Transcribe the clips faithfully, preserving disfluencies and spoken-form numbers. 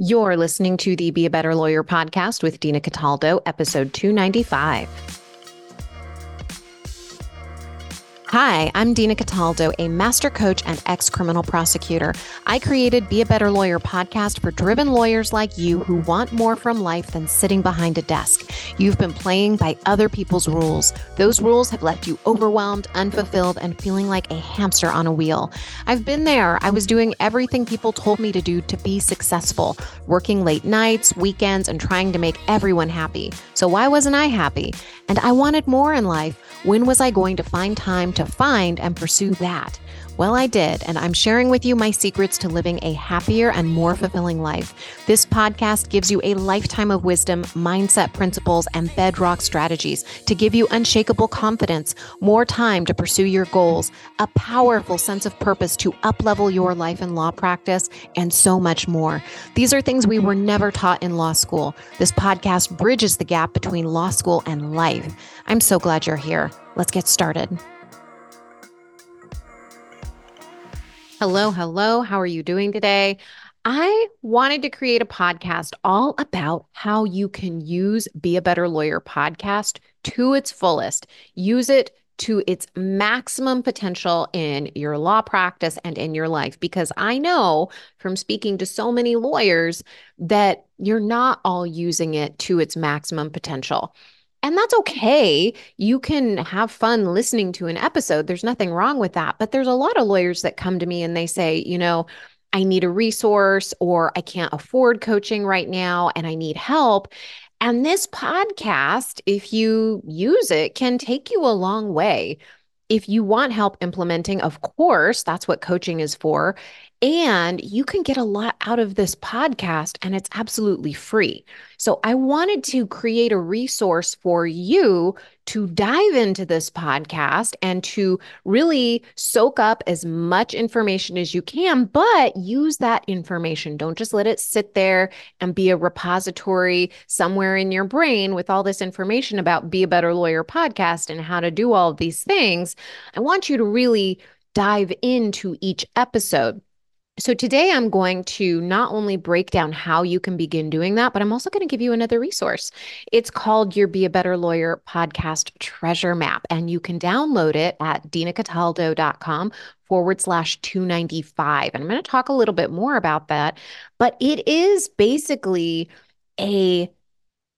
You're listening to the Be a Better Lawyer podcast with Dina Cataldo, episode two ninety-five. Hi, I'm Dina Cataldo, a master coach and ex-criminal prosecutor. I created Be a Better Lawyer podcast for driven lawyers like you who want more from life than sitting behind a desk. You've been playing by other people's rules. Those rules have left you overwhelmed, unfulfilled, and feeling like a hamster on a wheel. I've been there. I was doing everything people told me to do to be successful, working late nights, weekends, and trying to make everyone happy. So why wasn't I happy? And I wanted more in life. When was I going to find time to find and pursue that? Well, I did, and I'm sharing with you my secrets to living a happier and more fulfilling life. This podcast gives you a lifetime of wisdom, mindset principles, and bedrock strategies to give you unshakable confidence, more time to pursue your goals, a powerful sense of purpose to uplevel your life and law practice, and so much more. These are things we were never taught in law school. This podcast bridges the gap between law school and life. I'm so glad you're here. Let's get started. Hello, hello. How are you doing today? I wanted to create a podcast all about how you can use Be a Better Lawyer podcast to its fullest. Use it to its maximum potential in your law practice and in your life, because I know from speaking to so many lawyers that you're not all using it to its maximum potential. And that's okay. You can have fun listening to an episode. There's nothing wrong with that. But there's a lot of lawyers that come to me and they say, you know, I need a resource, or I can't afford coaching right now and I need help. And this podcast, if you use it, can take you a long way. If you want help implementing, of course, that's what coaching is for. And you can get a lot out of this podcast, and it's absolutely free. So I wanted to create a resource for you to dive into this podcast and to really soak up as much information as you can, but use that information. Don't just let it sit there and be a repository somewhere in your brain with all this information about Be a Better Lawyer podcast and how to do all of these things. I want you to really dive into each episode. So today I'm going to not only break down how you can begin doing that, but I'm also going to give you another resource. It's called Your Be a Better Lawyer Podcast Treasure Map, and you can download it at dinacataldo.com forward slash 295. And I'm going to talk a little bit more about that, but it is basically a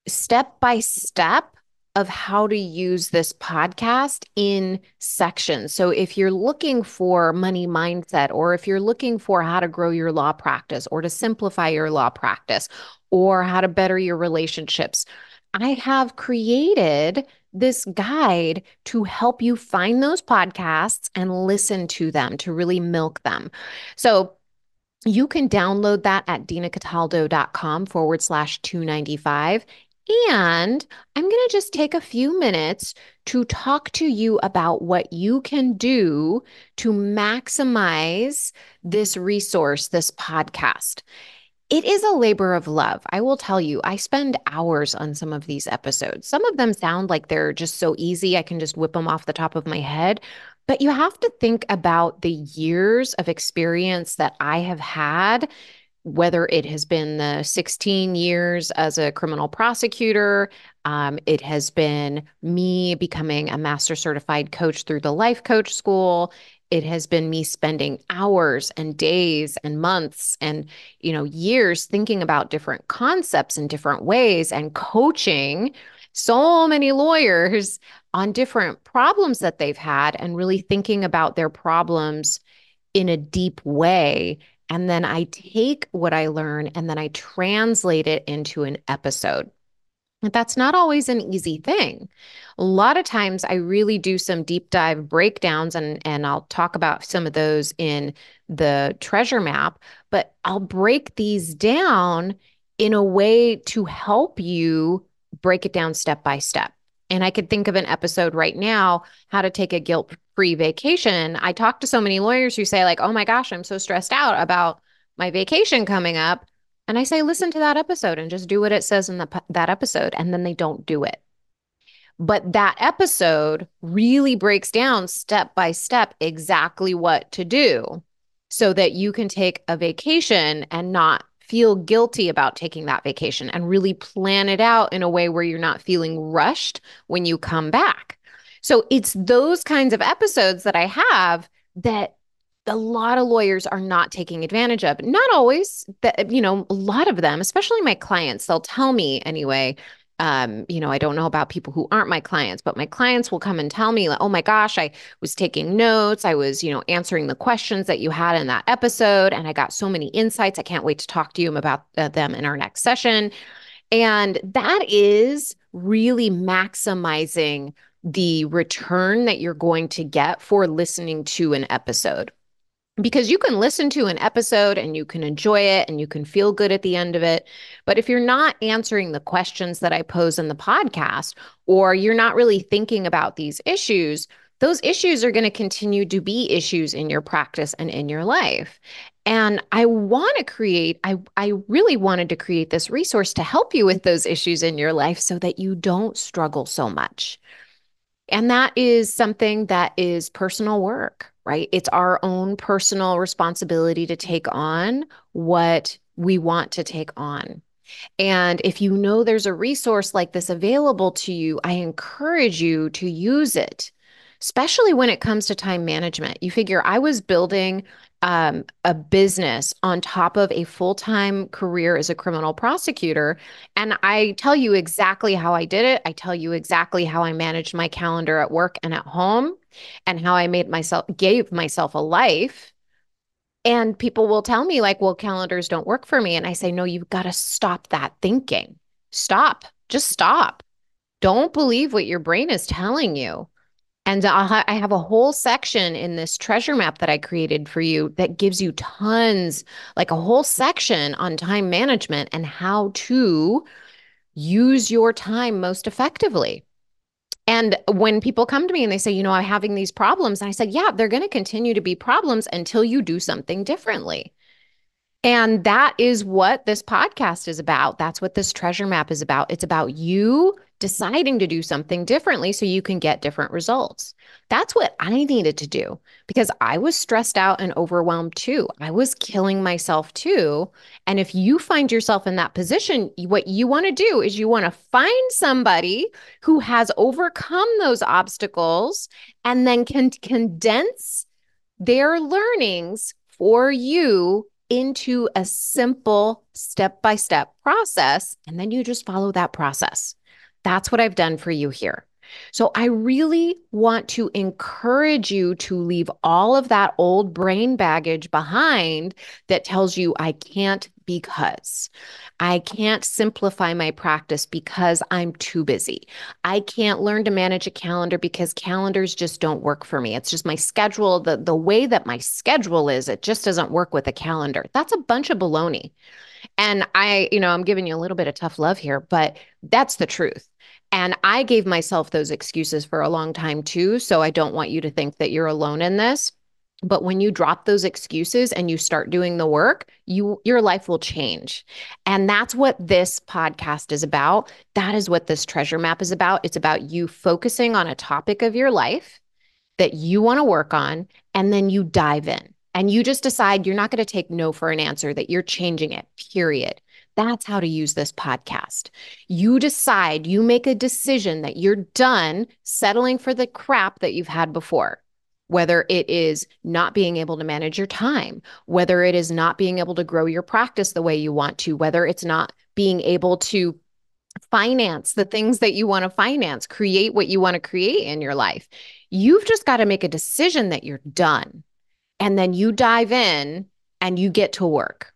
step-by-step of how to use this podcast in sections. So if you're looking for money mindset, or if you're looking for how to grow your law practice, or to simplify your law practice, or how to better your relationships, I have created this guide to help you find those podcasts and listen to them, to really milk them. So you can download that at dinacataldo.com forward slash 295. And I'm going to just take a few minutes to talk to you about what you can do to maximize this resource, this podcast. It is a labor of love. I will tell you, I spend hours on some of these episodes. Some of them sound like they're just so easy. I can just whip them off the top of my head. But you have to think about the years of experience that I have had, whether it has been the sixteen years as a criminal prosecutor, um, it has been me becoming a master certified coach through the Life Coach School. It has been me spending hours and days and months and, you know, years thinking about different concepts in different ways and coaching so many lawyers on different problems that they've had and really thinking about their problems in a deep way. And then I take what I learn and then I translate it into an episode. But that's not always an easy thing. A lot of times I really do some deep dive breakdowns, and, and I'll talk about some of those in the treasure map, but I'll break these down in a way to help you break it down step by step. And I could think of an episode right now, how to take a guilt-free vacation. I talk to so many lawyers who say like, oh my gosh, I'm so stressed out about my vacation coming up. And I say, listen to that episode and just do what it says in the, that episode. And then they don't do it. But that episode really breaks down step by step exactly what to do so that you can take a vacation and not feel guilty about taking that vacation and really plan it out in a way where you're not feeling rushed when you come back. So it's those kinds of episodes that I have that a lot of lawyers are not taking advantage of. Not always, that, you know, a lot of them, especially my clients, they'll tell me anyway, um, you know, I don't know about people who aren't my clients, but my clients will come and tell me, like, oh my gosh, I was taking notes. I was, you know, answering the questions that you had in that episode. And I got so many insights. I can't wait to talk to you about uh, them in our next session. And that is really maximizing the return that you're going to get for listening to an episode. Because you can listen to an episode and you can enjoy it and you can feel good at the end of it. But if you're not answering the questions that I pose in the podcast, or you're not really thinking about these issues, those issues are going to continue to be issues in your practice and in your life. And I want to create, I, I really wanted to create this resource to help you with those issues in your life so that you don't struggle so much. And that is something that is personal work. Right? It's our own personal responsibility to take on what we want to take on. And if you know there's a resource like this available to you, I encourage you to use it, especially when it comes to time management. You figure I was building um, a business on top of a full-time career as a criminal prosecutor. And I tell you exactly how I did it. I tell you exactly how I managed my calendar at work and at home and how I made myself, gave myself a life. And people will tell me like, well, calendars don't work for me. And I say, no, you've got to stop that thinking. Stop. Just stop. Don't believe what your brain is telling you. And I'll ha- I have a whole section in this treasure map that I created for you that gives you tons, like a whole section on time management and how to use your time most effectively. And when people come to me and they say, you know, I'm having these problems, and I said, yeah, they're going to continue to be problems until you do something differently. And that is what this podcast is about. That's what this treasure map is about. It's about you deciding to do something differently so you can get different results. That's what I needed to do because I was stressed out and overwhelmed too. I was killing myself too. And if you find yourself in that position, what you want to do is you want to find somebody who has overcome those obstacles and then can condense their learnings for you into a simple step-by-step process, and then you just follow that process. That's what I've done for you here. So I really want to encourage you to leave all of that old brain baggage behind that tells you I can't because, I can't simplify my practice because I'm too busy. I can't learn to manage a calendar because calendars just don't work for me. It's just my schedule, the, the way that my schedule is, it just doesn't work with a calendar. That's a bunch of baloney. And I, you know, I'm giving you a little bit of tough love here, but that's the truth. And I gave myself those excuses for a long time too. So I don't want you to think that you're alone in this. But when you drop those excuses and you start doing the work, you, your life will change. And that's what this podcast is about. That is what this treasure map is about. It's about you focusing on a topic of your life that you want to work on, and then you dive in. And you just decide you're not going to take no for an answer, that you're changing it, period. That's how to use this podcast. You decide, you make a decision that you're done settling for the crap that you've had before, whether it is not being able to manage your time, whether it is not being able to grow your practice the way you want to, whether it's not being able to finance the things that you want to finance, create what you want to create in your life. You've just got to make a decision that you're done. And then you dive in and you get to work.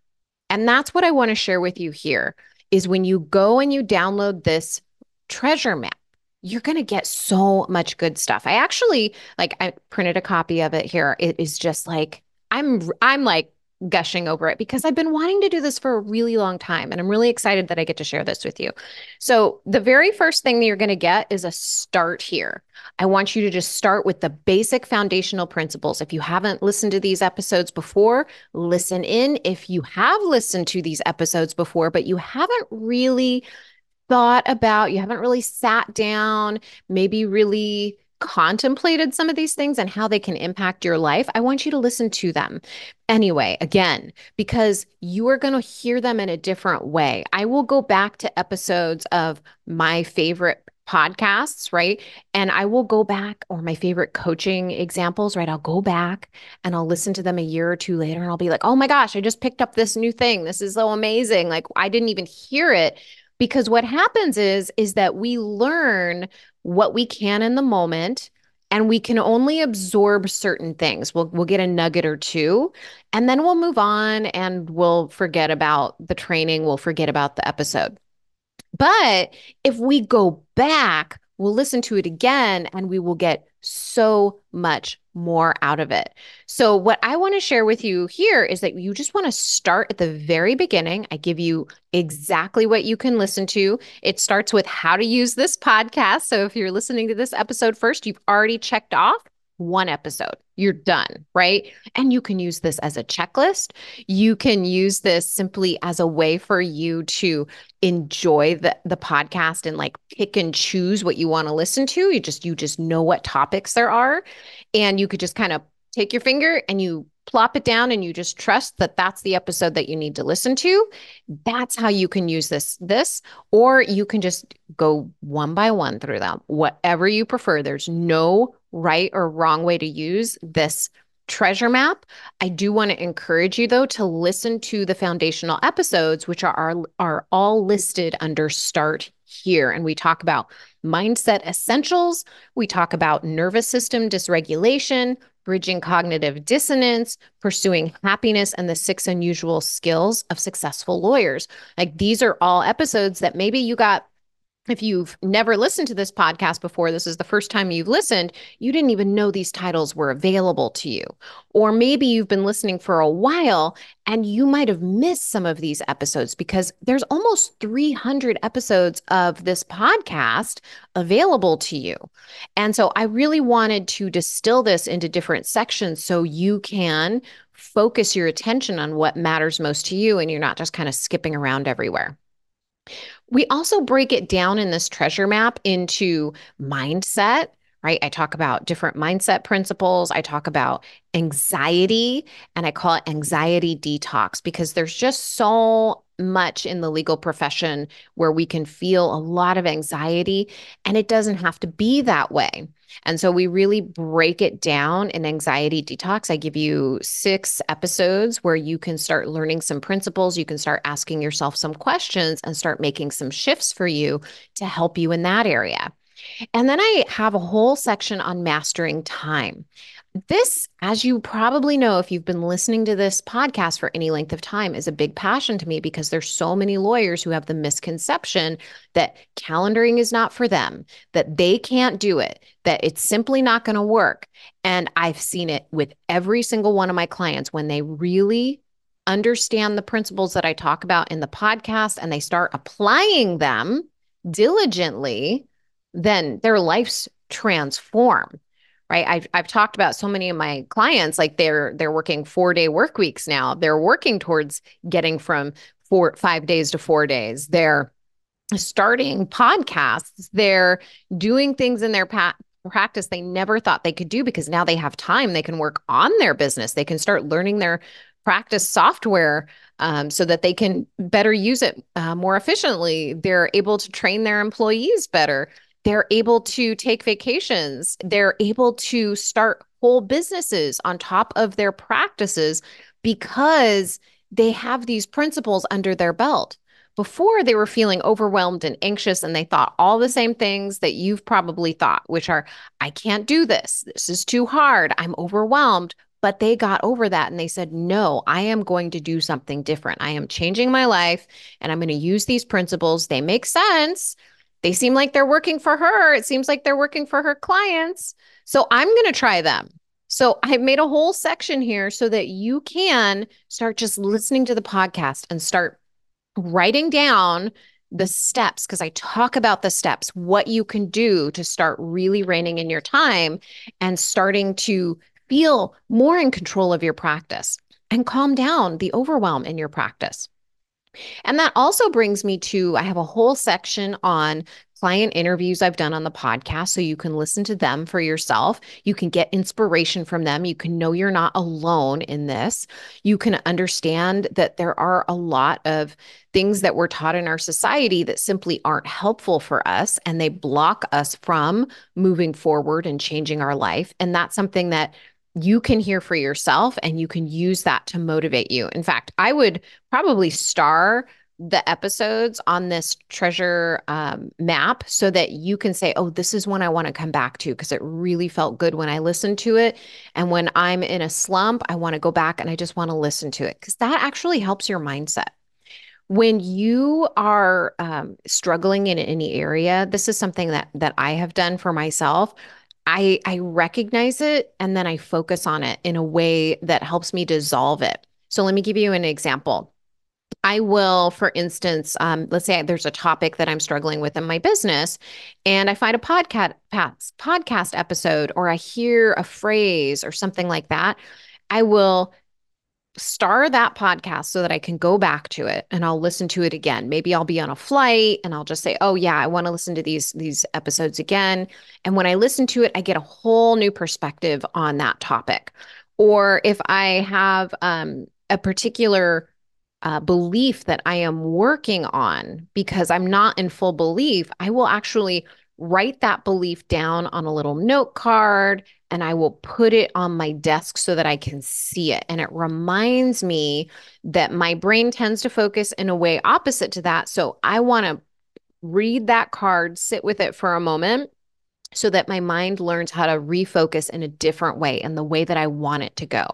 And that's what I want to share with you here is when you go and you download this treasure map, you're going to get so much good stuff. I actually, like, I printed a copy of it here. It is just like, I'm, I'm like gushing over it because I've been wanting to do this for a really long time. And I'm really excited that I get to share this with you. So the very first thing that you're going to get is a start here. I want you to just start with the basic foundational principles. If you haven't listened to these episodes before, listen in. If you have listened to these episodes before, but you haven't really thought about, you haven't really sat down, maybe really contemplated some of these things and how they can impact your life, I want you to listen to them anyway, again, because you are going to hear them in a different way. I will go back to episodes of my favorite podcasts, right? And I will go back, or my favorite coaching examples, right? I'll go back and I'll listen to them a year or two later and I'll be like, oh my gosh, I just picked up this new thing. This is so amazing. Like, I didn't even hear it. Because what happens is, is that we learn what we can in the moment, and we can only absorb certain things. We'll, we'll get a nugget or two, and then we'll move on and we'll forget about the training. We'll forget about the episode. But if we go back, we'll listen to it again, and we will get so much more out of it. So what I want to share with you here is that you just want to start at the very beginning. I give you exactly what you can listen to. It starts with how to use this podcast. So if you're listening to this episode first, you've already checked off one episode. You're done, right? And you can use this as a checklist. You can use this simply as a way for you to enjoy the, the podcast and like pick and choose what you want to listen to. You just, you just know what topics there are, and you could just kind of take your finger and you plop it down and you just trust that that's the episode that you need to listen to. That's how you can use this, this, or you can just go one by one through them, whatever you prefer. There's no right or wrong way to use this treasure map. I do want to encourage you, though, to listen to the foundational episodes, which are, are, are all listed under Start Here. And we talk about mindset essentials. We talk about nervous system dysregulation, bridging cognitive dissonance, pursuing happiness, and the six unusual skills of successful lawyers. Like, these are all episodes that maybe you got. If you've never listened to this podcast before, this is the first time you've listened, you didn't even know these titles were available to you. Or maybe you've been listening for a while and you might have missed some of these episodes, because there's almost three hundred episodes of this podcast available to you. And so I really wanted to distill this into different sections so you can focus your attention on what matters most to you and you're not just kind of skipping around everywhere. We also break it down in this treasure map into mindset, right? I talk about different mindset principles. I talk about anxiety, and I call it anxiety detox, because there's just so much in the legal profession where we can feel a lot of anxiety, and it doesn't have to be that way. And so we really break it down in anxiety detox. I give you six episodes where you can start learning some principles. You can start asking yourself some questions and start making some shifts for you to help you in that area. And then I have a whole section on mastering time. This, as you probably know, if you've been listening to this podcast for any length of time, is a big passion to me, because there's so many lawyers who have the misconception that calendaring is not for them, that they can't do it, that it's simply not going to work. And I've seen it with every single one of my clients when they really understand the principles that I talk about in the podcast and they start applying them diligently, then their lives transform, right? I've, I've talked about so many of my clients, like they're, they're working four day work weeks now. They're working towards getting from four, five days to four days. They're starting podcasts. They're doing things in their pa- practice they never thought they could do, because now they have time. They can work on their business. They can start learning their practice software um, so that they can better use it uh, more efficiently. They're able to train their employees better. They're able to take vacations. They're able to start whole businesses on top of their practices because they have these principles under their belt. Before, they were feeling overwhelmed and anxious, and they thought all the same things that you've probably thought, which are, I can't do this. This is too hard. I'm overwhelmed. But they got over that and they said, no, I am going to do something different. I am changing my life and I'm going to use these principles. They make sense. They seem like they're working for her. It seems like they're working for her clients. So I'm going to try them. So I made a whole section here so that you can start just listening to the podcast and start writing down the steps, because I talk about the steps, what you can do to start really reining in your time and starting to feel more in control of your practice and calm down the overwhelm in your practice. And that also brings me to, I have a whole section on client interviews I've done on the podcast, so you can listen to them for yourself. You can get inspiration from them. You can know you're not alone in this. You can understand that there are a lot of things that we're taught in our society that simply aren't helpful for us, and they block us from moving forward and changing our life. And that's something that you can hear for yourself, and you can use that to motivate you. In fact, I would probably star the episodes on this treasure um, map so that you can say, oh, this is one I want to come back to because it really felt good when I listened to it. And when I'm in a slump, I want to go back and I just want to listen to it, because that actually helps your mindset. When you are um, struggling in any area, this is something that that I have done for myself. I, I recognize it, and then I focus on it in a way that helps me dissolve it. So let me give you an example. I will, for instance, um, let's say there's a topic that I'm struggling with in my business, and I find a podcast podcast episode, or I hear a phrase or something like that. I will star that podcast so that I can go back to it and I'll listen to it again. Maybe I'll be on a flight and I'll just say, oh yeah, I want to listen to these, these episodes again. And when I listen to it, I get a whole new perspective on that topic. Or if I have um, a particular uh, belief that I am working on, because I'm not in full belief, I will actually write that belief down on a little note card, and I will put it on my desk so that I can see it. And it reminds me that my brain tends to focus in a way opposite to that. So I want to read that card, sit with it for a moment so that my mind learns how to refocus in a different way and the way that I want it to go.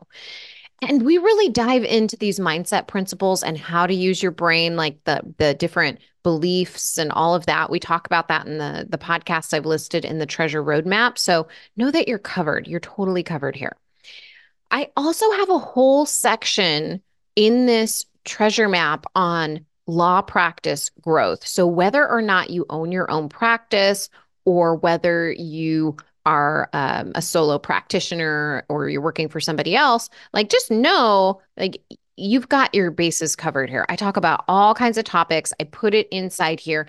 And we really dive into these mindset principles and how to use your brain, like the the different beliefs and all of that. We talk about that in the, the podcasts I've listed in the Treasure Roadmap. So know that you're covered. You're totally covered here. I also have a whole section in this treasure map on law practice growth. So whether or not you own your own practice, or whether you are um, a solo practitioner, or you're working for somebody else, like just know, like you've got your bases covered here. I talk about all kinds of topics. I put it inside here.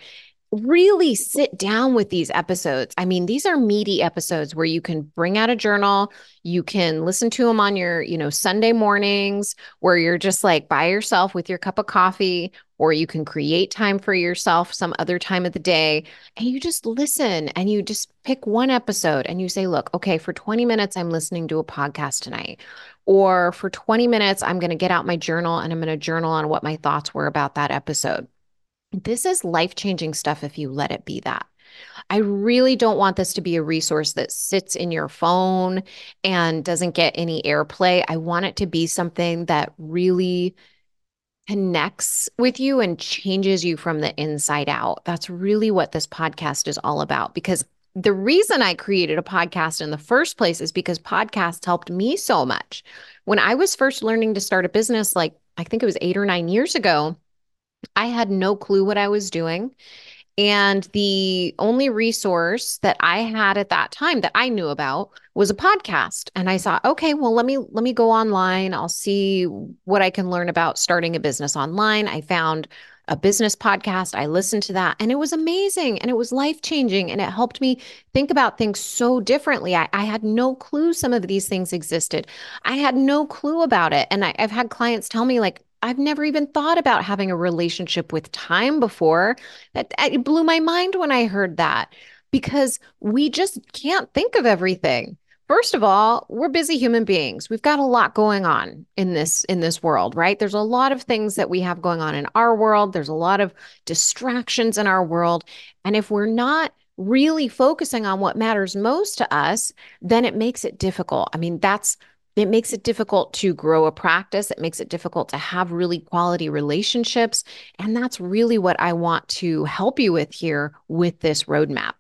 Really sit down with these episodes. I mean, these are meaty episodes where you can bring out a journal. You can listen to them on your, you know, Sunday mornings where you're just like by yourself with your cup of coffee, or you can create time for yourself some other time of the day. And you just listen, and you just pick one episode and you say, look, okay, for twenty minutes, I'm listening to a podcast tonight, or for twenty minutes, I'm going to get out my journal and I'm going to journal on what my thoughts were about that episode. This is life-changing stuff if you let it be that. I really don't want this to be a resource that sits in your phone and doesn't get any airplay. I want it to be something that really connects with you and changes you from the inside out. That's really what this podcast is all about, because the reason I created a podcast in the first place is because podcasts helped me so much. When I was first learning to start a business, like I think it was eight or nine years ago, I had no clue what I was doing. And the only resource that I had at that time that I knew about was a podcast. And I thought, okay, well, let me, let me go online. I'll see what I can learn about starting a business online. I found a business podcast. I listened to that, and it was amazing, and it was life-changing, and it helped me think about things so differently. I, I had no clue some of these things existed. I had no clue about it. And I, I've had clients tell me, like, I've never even thought about having a relationship with time before. That it blew my mind when I heard that, because we just can't think of everything. First of all, we're busy human beings. We've got a lot going on in this in this world, right? There's a lot of things that we have going on in our world. There's a lot of distractions in our world. And if we're not really focusing on what matters most to us, then it makes it difficult. I mean, that's It makes it difficult to grow a practice. It makes it difficult to have really quality relationships. And that's really what I want to help you with here with this roadmap.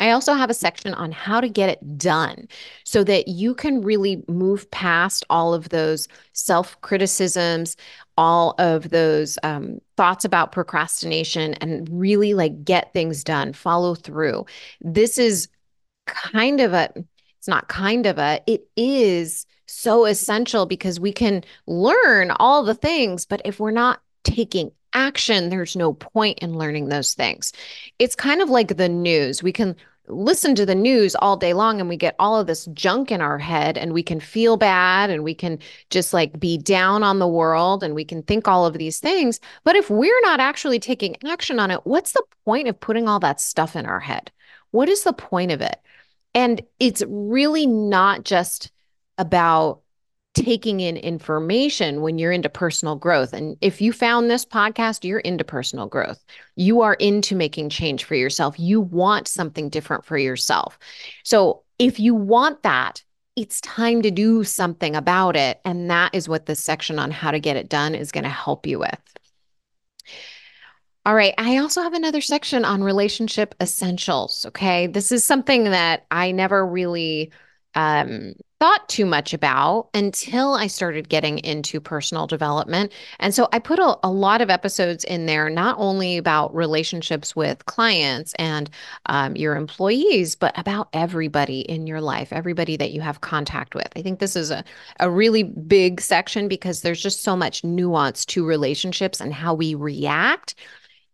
I also have a section on how to get it done so that you can really move past all of those self-criticisms, all of those um, thoughts about procrastination, and really like get things done, follow through. This is kind of a... It's not kind of a, it is so essential, because we can learn all the things, but if we're not taking action, there's no point in learning those things. It's kind of like the news. We can listen to the news all day long and we get all of this junk in our head and we can feel bad and we can just like be down on the world and we can think all of these things. But if we're not actually taking action on it, what's the point of putting all that stuff in our head? What is the point of it? And it's really not just about taking in information when you're into personal growth. And if you found this podcast, you're into personal growth. You are into making change for yourself. You want something different for yourself. So if you want that, it's time to do something about it. And that is what this section on how to get it done is going to help you with. All right. I also have another section on relationship essentials. Okay. This is something that I never really um, thought too much about until I started getting into personal development. And so I put a, a lot of episodes in there, not only about relationships with clients and um, your employees, but about everybody in your life, everybody that you have contact with. I think this is a, a really big section because there's just so much nuance to relationships and how we react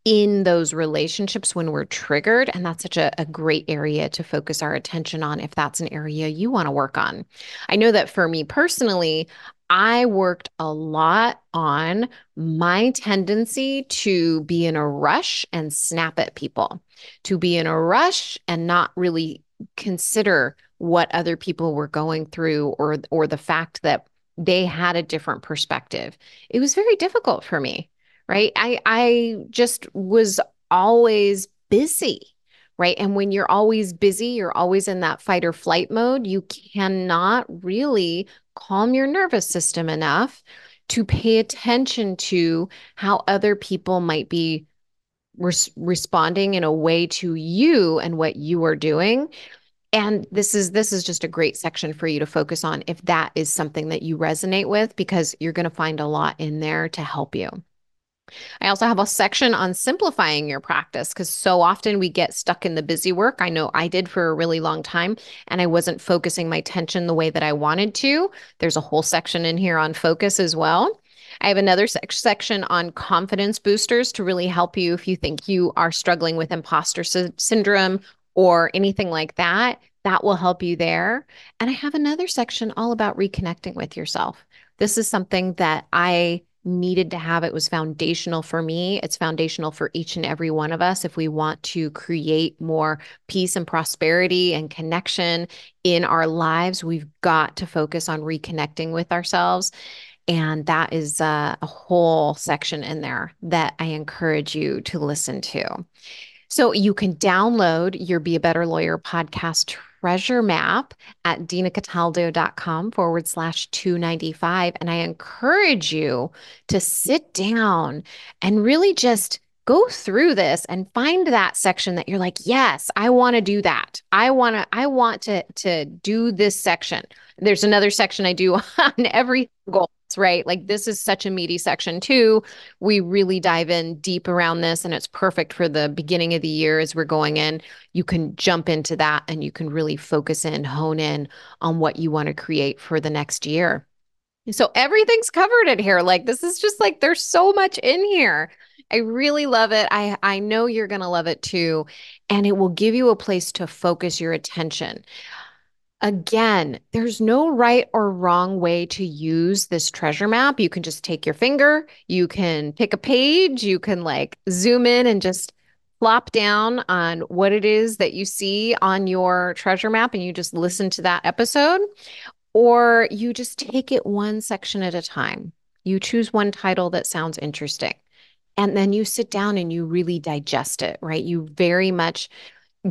in those relationships when we're triggered. And that's such a, a great area to focus our attention on if that's an area you want to work on. I know that for me personally, I worked a lot on my tendency to be in a rush and snap at people, to be in a rush and not really consider what other people were going through or, or the fact that they had a different perspective. It was very difficult for me. Right. I, I just was always busy. Right. And when you're always busy, you're always in that fight or flight mode. You cannot really calm your nervous system enough to pay attention to how other people might be res- responding in a way to you and what you are doing. And this is this is just a great section for you to focus on if that is something that you resonate with, because you're going to find a lot in there to help you. I also have a section on simplifying your practice because so often we get stuck in the busy work. I know I did for a really long time, and I wasn't focusing my attention the way that I wanted to. There's a whole section in here on focus as well. I have another sec- section on confidence boosters to really help you if you think you are struggling with imposter sy- syndrome or anything like that. That will help you there. And I have another section all about reconnecting with yourself. This is something that I needed to have. It was foundational for me. It's foundational for each and every one of us if we want to create more peace and prosperity and connection in our lives. We've got to focus on reconnecting with ourselves, and that is uh, a whole section in there that I encourage you to listen to. So you can download your Be a Better Lawyer podcast treasure map at dinacataldo.com forward slash 295. And I encourage you to sit down and really just go through this and find that section that you're like, yes, I want to do that. I want to, I want to, to do this section. There's another section I do on every goal. Right? Like this is such a meaty section too. We really dive in deep around this, and it's perfect for the beginning of the year as we're going in. You can jump into that and you can really focus in, hone in on what you want to create for the next year. So everything's covered in here. Like this is just like, there's so much in here. I really love it. I, I know you're going to love it too. And it will give you a place to focus your attention. Again, there's no right or wrong way to use this treasure map. You can just take your finger, you can pick a page, you can like zoom in and just plop down on what it is that you see on your treasure map and you just listen to that episode, or you just take it one section at a time. You choose one title that sounds interesting and then you sit down and you really digest it, right? You very much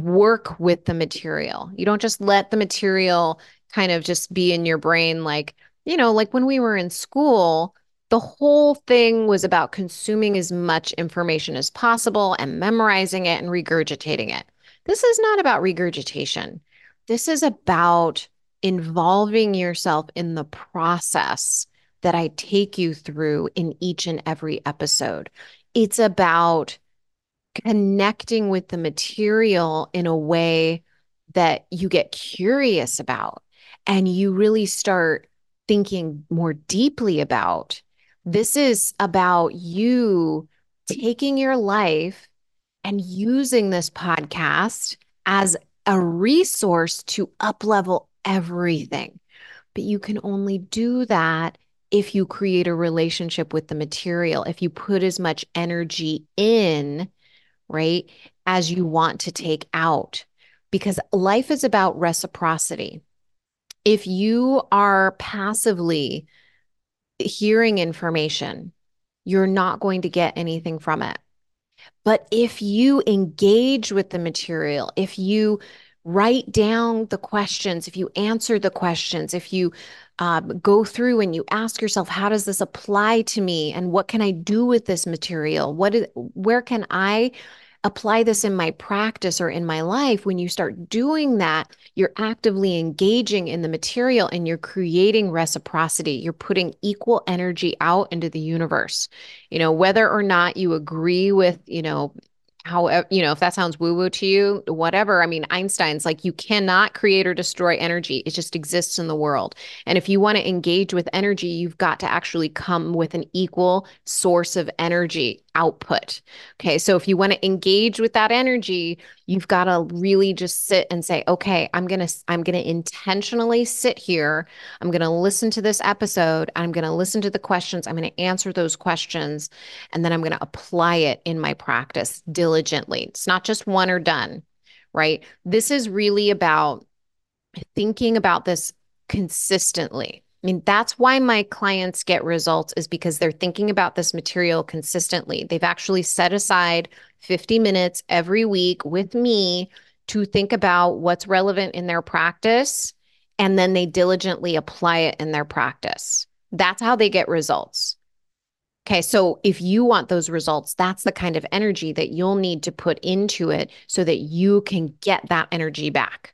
work with the material. You don't just let the material kind of just be in your brain. Like, you know, like when we were in school, the whole thing was about consuming as much information as possible and memorizing it and regurgitating it. This is not about regurgitation. This is about involving yourself in the process that I take you through in each and every episode. It's about connecting with the material in a way that you get curious about and you really start thinking more deeply about. This is about you taking your life and using this podcast as a resource to up-level everything. But you can only do that if you create a relationship with the material, if you put as much energy in, right, as you want to take out. Because life is about reciprocity. If you are passively hearing information, you're not going to get anything from it. But if you engage with the material, if you write down the questions, if you answer the questions, if you um, go through and you ask yourself, how does this apply to me? And what can I do with this material? What is, where can I apply this in my practice or in my life? When you start doing that, you're actively engaging in the material and you're creating reciprocity. You're putting equal energy out into the universe. You know, whether or not you agree with, you know, however, you know, if that sounds woo-woo to you, whatever. I mean, Einstein's like, you cannot create or destroy energy. It just exists in the world. And if you want to engage with energy, you've got to actually come with an equal source of energy output. Okay. So if you want to engage with that energy, you've got to really just sit and say, okay, I'm going to, I'm going to intentionally sit here. I'm going to listen to this episode. I'm going to listen to the questions. I'm going to answer those questions. And then I'm going to apply it in my practice diligently. Diligently. It's not just one or done, right? This is really about thinking about this consistently. I mean, that's why my clients get results, is because they're thinking about this material consistently. They've actually set aside fifty minutes every week with me to think about what's relevant in their practice, and then they diligently apply it in their practice. That's how they get results. Okay, so if you want those results, that's the kind of energy that you'll need to put into it so that you can get that energy back,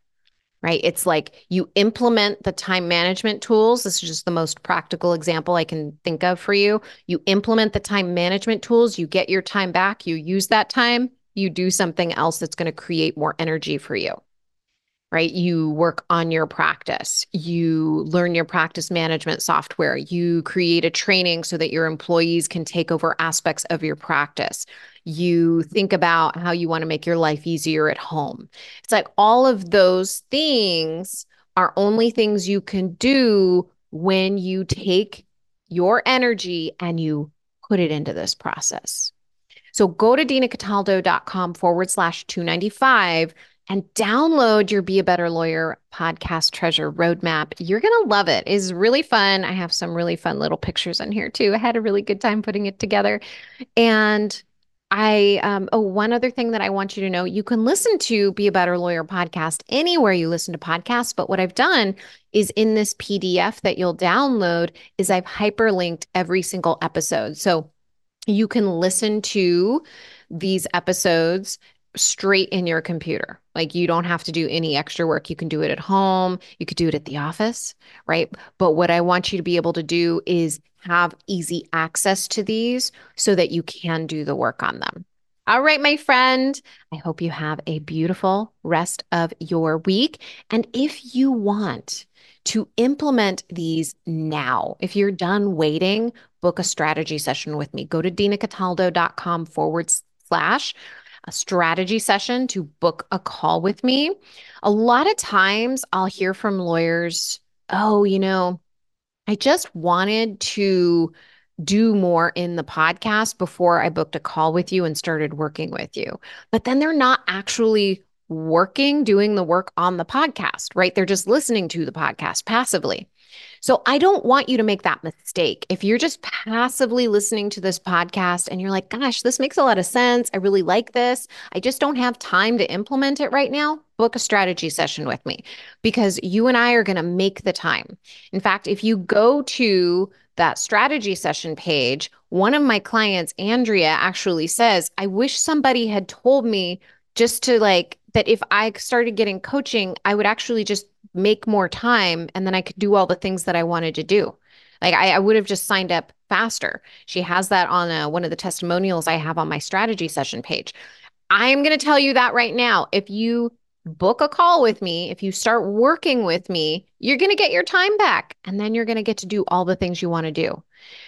right? It's like you implement the time management tools. This is just the most practical example I can think of for you. You implement the time management tools, you get your time back, you use that time, you do something else that's going to create more energy for you. Right? You work on your practice, you learn your practice management software, you create a training so that your employees can take over aspects of your practice. You think about how you want to make your life easier at home. It's like all of those things are only things you can do when you take your energy and you put it into this process. So go to dinacataldo.com forward slash 295 and download your Be a Better Lawyer podcast treasure roadmap. You're going to love it. It's really fun. I have some really fun little pictures in here too. I had a really good time putting it together. And I, um, oh, one other thing that I want you to know, you can listen to Be a Better Lawyer podcast anywhere you listen to podcasts. But what I've done is in this P D F that you'll download is I've hyperlinked every single episode. So you can listen to these episodes straight in your computer. Like you don't have to do any extra work. You can do it at home. You could do it at the office, right? But what I want you to be able to do is have easy access to these so that you can do the work on them. All right, my friend, I hope you have a beautiful rest of your week. And if you want to implement these now, if you're done waiting, book a strategy session with me. Go to dinacataldo.com forward slash a strategy session to book a call with me. A lot of times I'll hear from lawyers, oh, you know, I just wanted to do more in the podcast before I booked a call with you and started working with you. But then they're not actually working, doing the work on the podcast, right? They're just listening to the podcast passively. So I don't want you to make that mistake. If you're just passively listening to this podcast and you're like, gosh, this makes a lot of sense. I really like this. I just don't have time to implement it right now. Book a strategy session with me because you and I are going to make the time. In fact, if you go to that strategy session page, one of my clients, Andrea, actually says, I wish somebody had told me just to like, that if I started getting coaching, I would actually just make more time and then I could do all the things that I wanted to do. Like I, I would have just signed up faster. She has that on a, one of the testimonials I have on my strategy session page. I'm going to tell you that right now. If you book a call with me, if you start working with me, you're going to get your time back and then you're going to get to do all the things you want to do.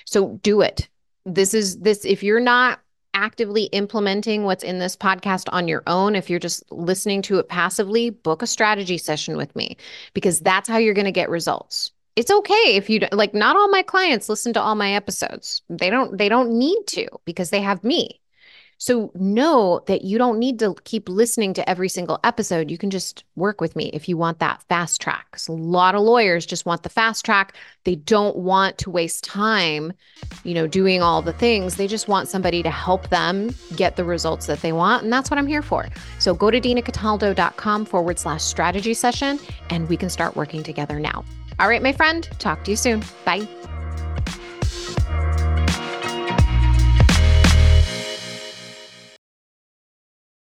So do it. This is this, if you're not actively implementing what's in this podcast on your own, if you're just listening to it passively, book a strategy session with me, because that's how you're going to get results. It's okay if you don't, like, not all my clients listen to all my episodes. They don't, they don't need to, because they have me. So know that you don't need to keep listening to every single episode. You can just work with me if you want that fast track. Because a lot of lawyers just want the fast track. They don't want to waste time, you know, doing all the things. They just want somebody to help them get the results that they want. And that's what I'm here for. So go to dinacataldo.com forward slash strategy session and we can start working together now. All right, my friend, talk to you soon. Bye.